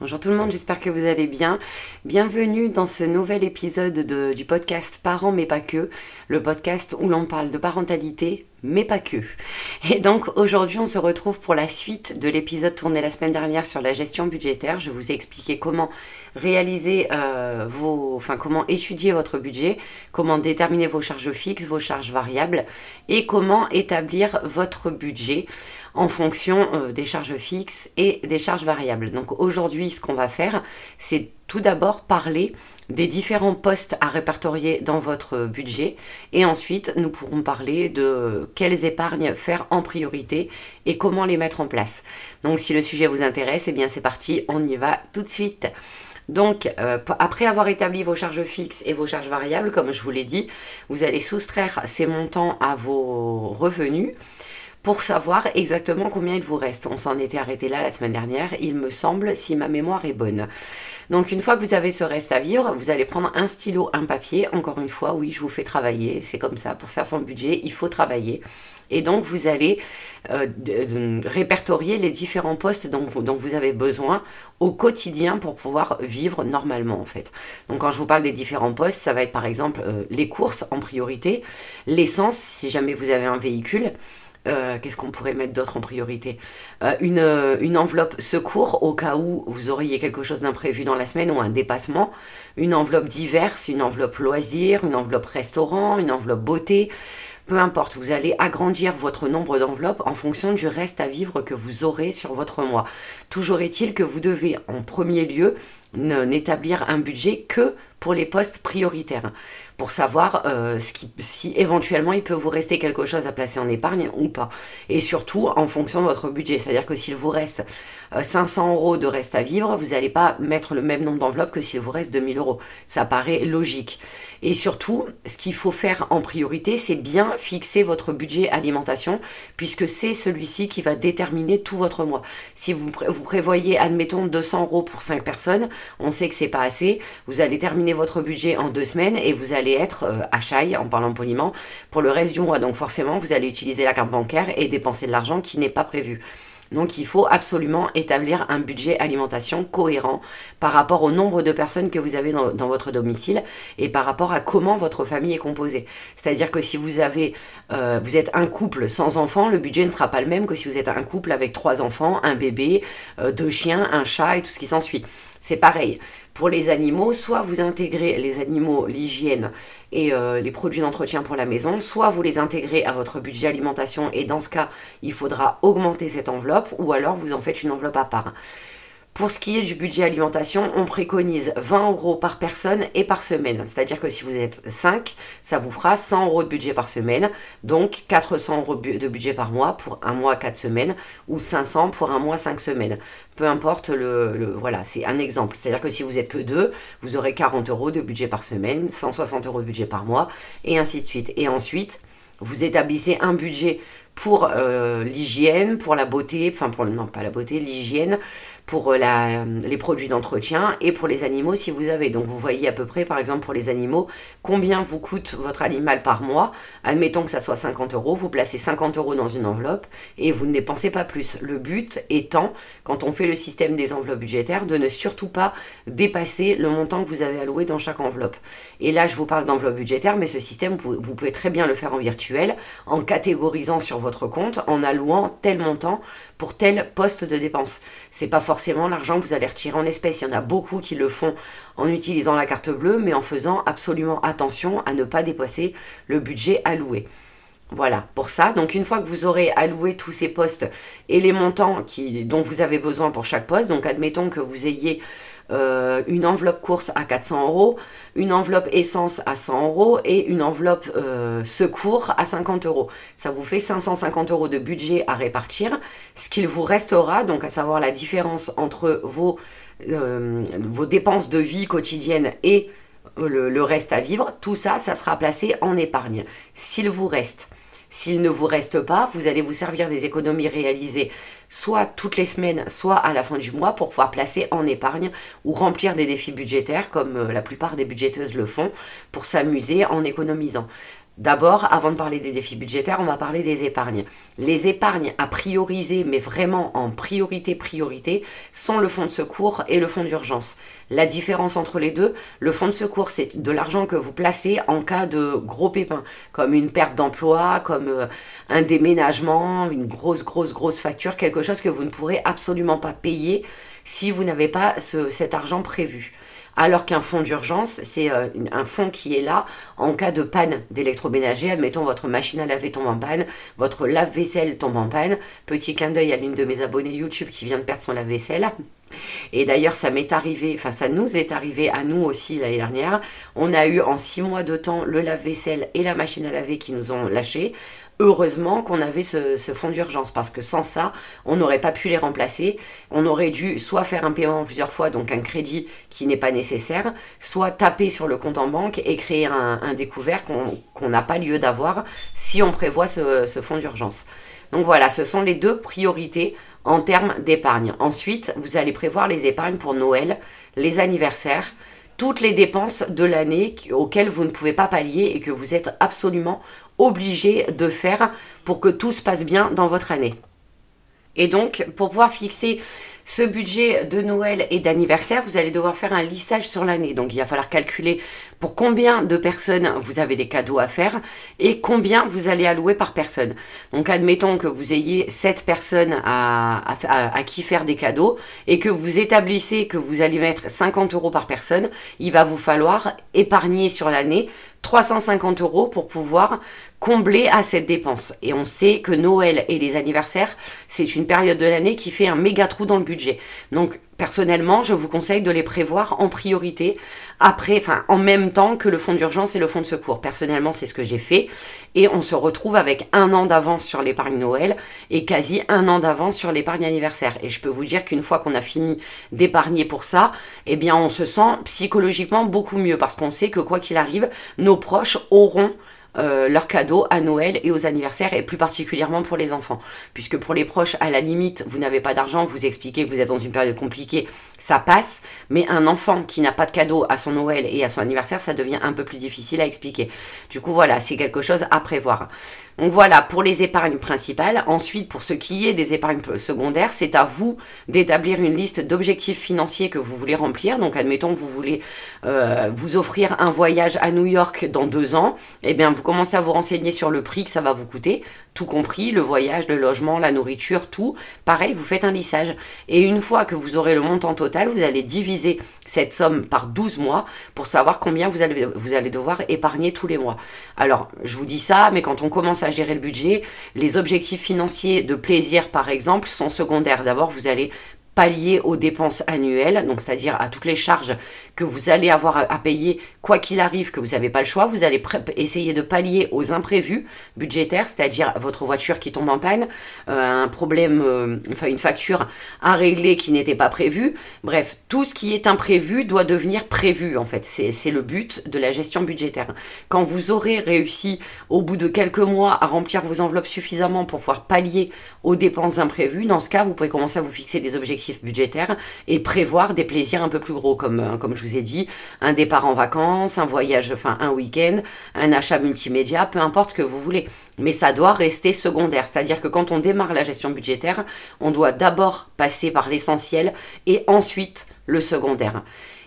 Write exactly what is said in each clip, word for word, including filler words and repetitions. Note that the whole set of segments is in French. Bonjour tout le monde, j'espère que vous allez bien. Bienvenue dans ce nouvel épisode de, du podcast Parents mais pas que, le podcast où l'on parle de parentalité, mais pas que. Et donc aujourd'hui on se retrouve pour la suite de l'épisode tourné la semaine dernière sur la gestion budgétaire. Je vous ai expliqué comment réaliser euh, vos, enfin comment étudier votre budget, comment déterminer vos charges fixes, vos charges variables et comment établir votre budget en fonction euh, des charges fixes et des charges variables. Donc aujourd'hui ce qu'on va faire c'est tout d'abord parler des différents postes à répertorier dans votre budget et ensuite nous pourrons parler de quelles épargnes faire en priorité et comment les mettre en place. Donc si le sujet vous intéresse, eh bien c'est parti, on y va tout de suite. Donc euh, après avoir établi vos charges fixes et vos charges variables, comme je vous l'ai dit, vous allez soustraire ces montants à vos revenus pour savoir exactement combien il vous reste. On s'en était arrêté là la semaine dernière, il me semble, si ma mémoire est bonne. Donc une fois que vous avez ce reste à vivre, vous allez prendre un stylo, un papier. Encore une fois, oui, je vous fais travailler, c'est comme ça. Pour faire son budget, il faut travailler. Et donc vous allez euh, de, de, répertorier les différents postes dont vous, dont vous avez besoin au quotidien pour pouvoir vivre normalement en fait. Donc quand je vous parle des différents postes, ça va être par exemple euh, les courses en priorité, l'essence si jamais vous avez un véhicule. Euh, qu'est-ce qu'on pourrait mettre d'autre en priorité ? euh, une, euh, une enveloppe secours au cas où vous auriez quelque chose d'imprévu dans la semaine ou un dépassement, une enveloppe diverses, une enveloppe loisirs, une enveloppe restaurant, une enveloppe beauté, peu importe, vous allez agrandir votre nombre d'enveloppes en fonction du reste à vivre que vous aurez sur votre mois. Toujours est-il que vous devez en premier lieu n'établir un budget que pour les postes prioritaires, pour savoir euh, ce qui, si éventuellement il peut vous rester quelque chose à placer en épargne ou pas. Et surtout en fonction de votre budget, c'est-à-dire que s'il vous reste euh, cinq cents euros de reste à vivre, vous n'allez pas mettre le même nombre d'enveloppes que s'il vous reste deux mille euros. Ça paraît logique. Et surtout, ce qu'il faut faire en priorité, c'est bien fixer votre budget alimentation, puisque c'est celui-ci qui va déterminer tout votre mois. Si vous, pré- vous prévoyez, admettons, deux cents euros pour cinq personnes, on sait que c'est pas assez, vous allez terminer votre budget en deux semaines et vous allez être euh, à chaille, en parlant poliment, pour le reste du mois. Donc forcément, vous allez utiliser la carte bancaire et dépenser de l'argent qui n'est pas prévu. Donc il faut absolument établir un budget alimentation cohérent par rapport au nombre de personnes que vous avez dans, dans votre domicile et par rapport à comment votre famille est composée. C'est-à-dire que si vous avez, euh, vous êtes un couple sans enfants, le budget ne sera pas le même que si vous êtes un couple avec trois enfants, un bébé, euh, deux chiens, un chat et tout ce qui s'ensuit. C'est pareil. Pour les animaux, soit vous intégrez les animaux, l'hygiène et euh, les produits d'entretien pour la maison, soit vous les intégrez à votre budget alimentation et dans ce cas, il faudra augmenter cette enveloppe ou alors vous en faites une enveloppe à part. Pour ce qui est du budget alimentation, on préconise vingt euros par personne et par semaine. C'est-à-dire que si vous êtes cinq, ça vous fera cent euros de budget par semaine, donc quatre cents euros de budget par mois pour un mois quatre semaines ou cinq cents pour un mois cinq semaines. Peu importe, le, le voilà, c'est un exemple. C'est-à-dire que si vous êtes que deux, vous aurez quarante euros de budget par semaine, cent soixante euros de budget par mois et ainsi de suite. Et ensuite, vous établissez un budget pour euh, l'hygiène, pour la beauté, enfin pour non pas la beauté, l'hygiène, pour la, les produits d'entretien et pour les animaux si vous avez. Donc vous voyez à peu près, par exemple pour les animaux, combien vous coûte votre animal par mois. Admettons que ça soit cinquante euros, vous placez cinquante euros dans une enveloppe et vous ne dépensez pas plus. Le but étant, quand on fait le système des enveloppes budgétaires, de ne surtout pas dépasser le montant que vous avez alloué dans chaque enveloppe. Et là je vous parle d'enveloppe budgétaire, mais ce système vous, vous pouvez très bien le faire en virtuel, en catégorisant sur votre compte, en allouant tel montant pour tel poste de dépense. C'est pas forcément Forcément, l'argent que vous allez retirer en espèces. Il y en a beaucoup qui le font en utilisant la carte bleue, mais en faisant absolument attention à ne pas dépasser le budget alloué. Voilà pour ça. Donc une fois que vous aurez alloué tous ces postes et les montants qui, dont vous avez besoin pour chaque poste, donc admettons que vous ayez euh, une enveloppe course à quatre cents euros, une enveloppe essence à cent euros et une enveloppe euh, secours à cinquante euros. Ça vous fait cinq cent cinquante euros de budget à répartir. Ce qu'il vous restera, donc à savoir la différence entre vos, euh, vos dépenses de vie quotidienne et le, le reste à vivre, tout ça, ça sera placé en épargne. S'il vous reste. S'il ne vous reste pas, vous allez vous servir des économies réalisées soit toutes les semaines, soit à la fin du mois pour pouvoir placer en épargne ou remplir des défis budgétaires comme la plupart des budgéteuses le font pour s'amuser en économisant. D'abord, avant de parler des défis budgétaires, on va parler des épargnes. Les épargnes à prioriser, mais vraiment en priorité, priorité, sont le fonds de secours et le fonds d'urgence. La différence entre les deux, le fonds de secours, c'est de l'argent que vous placez en cas de gros pépins, comme une perte d'emploi, comme un déménagement, une grosse, grosse, grosse facture, quelque chose que vous ne pourrez absolument pas payer si vous n'avez pas ce, cet argent prévu. Alors qu'un fonds d'urgence, c'est un fonds qui est là en cas de panne d'électroménager. Admettons, votre machine à laver tombe en panne, votre lave-vaisselle tombe en panne. Petit clin d'œil à l'une de mes abonnées YouTube qui vient de perdre son lave-vaisselle. Et d'ailleurs, ça m'est arrivé, enfin ça nous est arrivé à nous aussi l'année dernière. On a eu en six mois de temps le lave-vaisselle et la machine à laver qui nous ont lâchés. Heureusement qu'on avait ce, ce fonds d'urgence, parce que sans ça, on n'aurait pas pu les remplacer. On aurait dû soit faire un paiement en plusieurs fois, donc un crédit qui n'est pas nécessaire, soit taper sur le compte en banque et créer un, un découvert qu'on qu'on n'a pas lieu d'avoir si on prévoit ce, ce fonds d'urgence. Donc voilà, ce sont les deux priorités en termes d'épargne. Ensuite, vous allez prévoir les épargnes pour Noël, les anniversaires, toutes les dépenses de l'année auxquelles vous ne pouvez pas pallier et que vous êtes absolument obligé de faire pour que tout se passe bien dans votre année. Et donc, pour pouvoir fixer ce budget de Noël et d'anniversaire, vous allez devoir faire un lissage sur l'année. Donc, il va falloir calculer pour combien de personnes vous avez des cadeaux à faire et combien vous allez allouer par personne. Donc, admettons que vous ayez sept personnes à, à, à qui faire des cadeaux et que vous établissez que vous allez mettre cinquante euros par personne. Il va vous falloir épargner sur l'année trois cent cinquante euros pour pouvoir combler à cette dépense. Et on sait que Noël et les anniversaires, c'est une période de l'année qui fait un méga trou dans le budget. Donc, personnellement, je vous conseille de les prévoir en priorité, après, enfin, en même temps que le fonds d'urgence et le fonds de secours. Personnellement, c'est ce que j'ai fait. Et on se retrouve avec un an d'avance sur l'épargne Noël et quasi un an d'avance sur l'épargne anniversaire. Et je peux vous dire qu'une fois qu'on a fini d'épargner pour ça, eh bien, on se sent psychologiquement beaucoup mieux parce qu'on sait que quoi qu'il arrive, nos proches auront Euh, leurs cadeaux à Noël et aux anniversaires, et plus particulièrement pour les enfants, puisque pour les proches, à la limite, vous n'avez pas d'argent, vous expliquez que vous êtes dans une période compliquée, ça passe, mais un enfant qui n'a pas de cadeau à son Noël et à son anniversaire, ça devient un peu plus difficile à expliquer. Du coup, voilà, c'est quelque chose à prévoir. Donc voilà, pour les épargnes principales. Ensuite, pour ce qui est des épargnes secondaires, c'est à vous d'établir une liste d'objectifs financiers que vous voulez remplir. Donc, admettons que vous voulez euh, vous offrir un voyage à New York dans deux ans. Eh bien, vous commencez à vous renseigner sur le prix que ça va vous coûter, tout compris, le voyage, le logement, la nourriture, tout. Pareil, vous faites un lissage. Et une fois que vous aurez le montant total, vous allez diviser cette somme par douze mois pour savoir combien vous allez, vous allez devoir épargner tous les mois. Alors, je vous dis ça, mais quand on commence à à gérer le budget, les objectifs financiers de plaisir par exemple sont secondaires. D'abord, vous allez pallier aux dépenses annuelles, donc c'est-à-dire à toutes les charges que vous allez avoir à payer quoi qu'il arrive, que vous n'avez pas le choix. Vous allez pré- essayer de pallier aux imprévus budgétaires, c'est-à-dire votre voiture qui tombe en panne, euh, un problème, euh, enfin une facture à régler qui n'était pas prévue. Bref, tout ce qui est imprévu doit devenir prévu en fait. C'est, c'est le but de la gestion budgétaire. Quand vous aurez réussi au bout de quelques mois à remplir vos enveloppes suffisamment pour pouvoir pallier aux dépenses imprévues, dans ce cas, vous pouvez commencer à vous fixer des objectifs budgétaire et prévoir des plaisirs un peu plus gros, comme, comme je vous ai dit, un départ en vacances, un voyage, enfin un week-end, un achat multimédia, peu importe ce que vous voulez. Mais ça doit rester secondaire, c'est-à-dire que quand on démarre la gestion budgétaire, on doit d'abord passer par l'essentiel et ensuite le secondaire.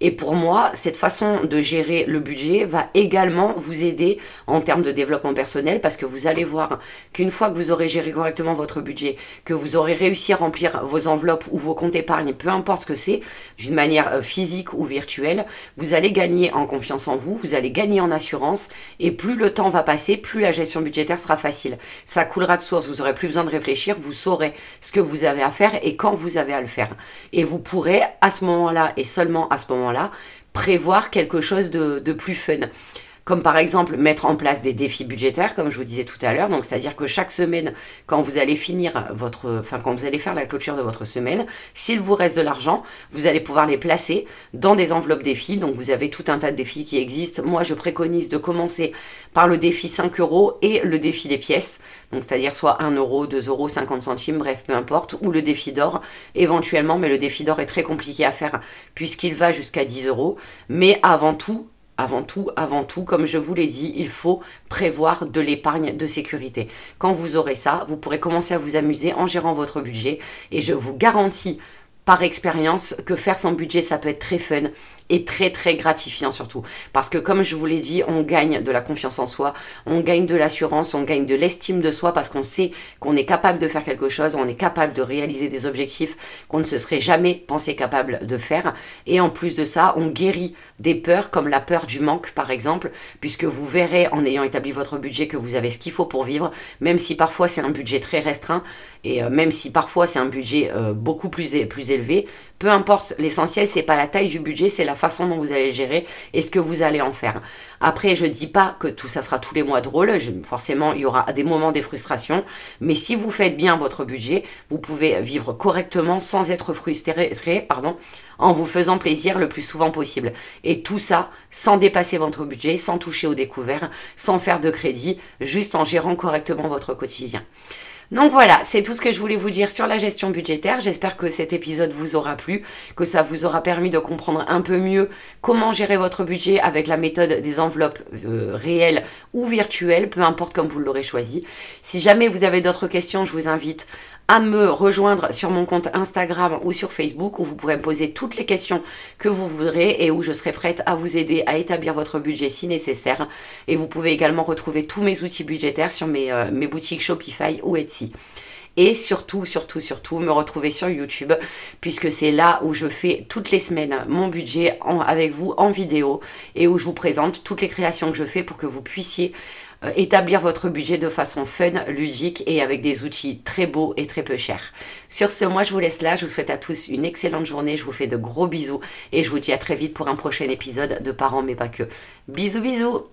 Et pour moi, cette façon de gérer le budget va également vous aider en termes de développement personnel, parce que vous allez voir qu'une fois que vous aurez géré correctement votre budget, que vous aurez réussi à remplir vos enveloppes ou vos comptes épargne, peu importe ce que c'est, d'une manière physique ou virtuelle, vous allez gagner en confiance en vous, vous allez gagner en assurance, et plus le temps va passer, plus la gestion budgétaire sera facile. Ça coulera de source, vous n'aurez plus besoin de réfléchir, vous saurez ce que vous avez à faire et quand vous avez à le faire. Et vous pourrez à ce moment-là, et seulement à ce moment-là, Là, prévoir quelque chose de, de plus fun, comme par exemple mettre en place des défis budgétaires, comme je vous disais tout à l'heure. Donc, c'est-à-dire que chaque semaine, quand vous allez finir votre, enfin quand vous allez faire la clôture de votre semaine, s'il vous reste de l'argent, vous allez pouvoir les placer dans des enveloppes défis. Donc, vous avez tout un tas de défis qui existent. Moi, je préconise de commencer par le défi cinq euros et le défi des pièces. Donc, c'est-à-dire soit un euro, deux euros, cinquante centimes, bref, peu importe, ou le défi d'or éventuellement. Mais le défi d'or est très compliqué à faire puisqu'il va jusqu'à dix euros. Mais avant tout, Avant tout, avant tout, comme je vous l'ai dit, il faut prévoir de l'épargne de sécurité. Quand vous aurez ça, vous pourrez commencer à vous amuser en gérant votre budget. Et je vous garantis par expérience que faire son budget, ça peut être très fun et très très gratifiant surtout. Parce que comme je vous l'ai dit, on gagne de la confiance en soi, on gagne de l'assurance, on gagne de l'estime de soi parce qu'on sait qu'on est capable de faire quelque chose, on est capable de réaliser des objectifs qu'on ne se serait jamais pensé capable de faire. Et en plus de ça, on guérit des peurs comme la peur du manque par exemple, puisque vous verrez en ayant établi votre budget que vous avez ce qu'il faut pour vivre, même si parfois c'est un budget très restreint et même si parfois c'est un budget euh, beaucoup plus, é- plus élevé, peu importe, l'essentiel c'est pas la taille du budget, c'est la façon dont vous allez le gérer et ce que vous allez en faire. Après, je dis pas que tout ça sera tous les mois drôle, je, forcément il y aura des moments des frustrations, mais si vous faites bien votre budget, vous pouvez vivre correctement sans être frustré, pardon, en vous faisant plaisir le plus souvent possible. Et tout ça sans dépasser votre budget, sans toucher au découvert, sans faire de crédit, juste en gérant correctement votre quotidien. Donc voilà, c'est tout ce que je voulais vous dire sur la gestion budgétaire. J'espère que cet épisode vous aura plu, que ça vous aura permis de comprendre un peu mieux comment gérer votre budget avec la méthode des enveloppes euh, réelles ou virtuelles, peu importe comme vous l'aurez choisi. Si jamais vous avez d'autres questions, je vous invite à me rejoindre sur mon compte Instagram ou sur Facebook où vous pourrez me poser toutes les questions que vous voudrez et où je serai prête à vous aider à établir votre budget si nécessaire. Et vous pouvez également retrouver tous mes outils budgétaires sur mes, euh, mes boutiques Shopify ou Etsy. Et surtout, surtout, surtout, me retrouver sur YouTube puisque c'est là où je fais toutes les semaines mon budget en, avec vous en vidéo et où je vous présente toutes les créations que je fais pour que vous puissiez établir votre budget de façon fun, ludique et avec des outils très beaux et très peu chers. Sur ce, moi je vous laisse là, je vous souhaite à tous une excellente journée, je vous fais de gros bisous et je vous dis à très vite pour un prochain épisode de Parents mais pas que. Bisous bisous.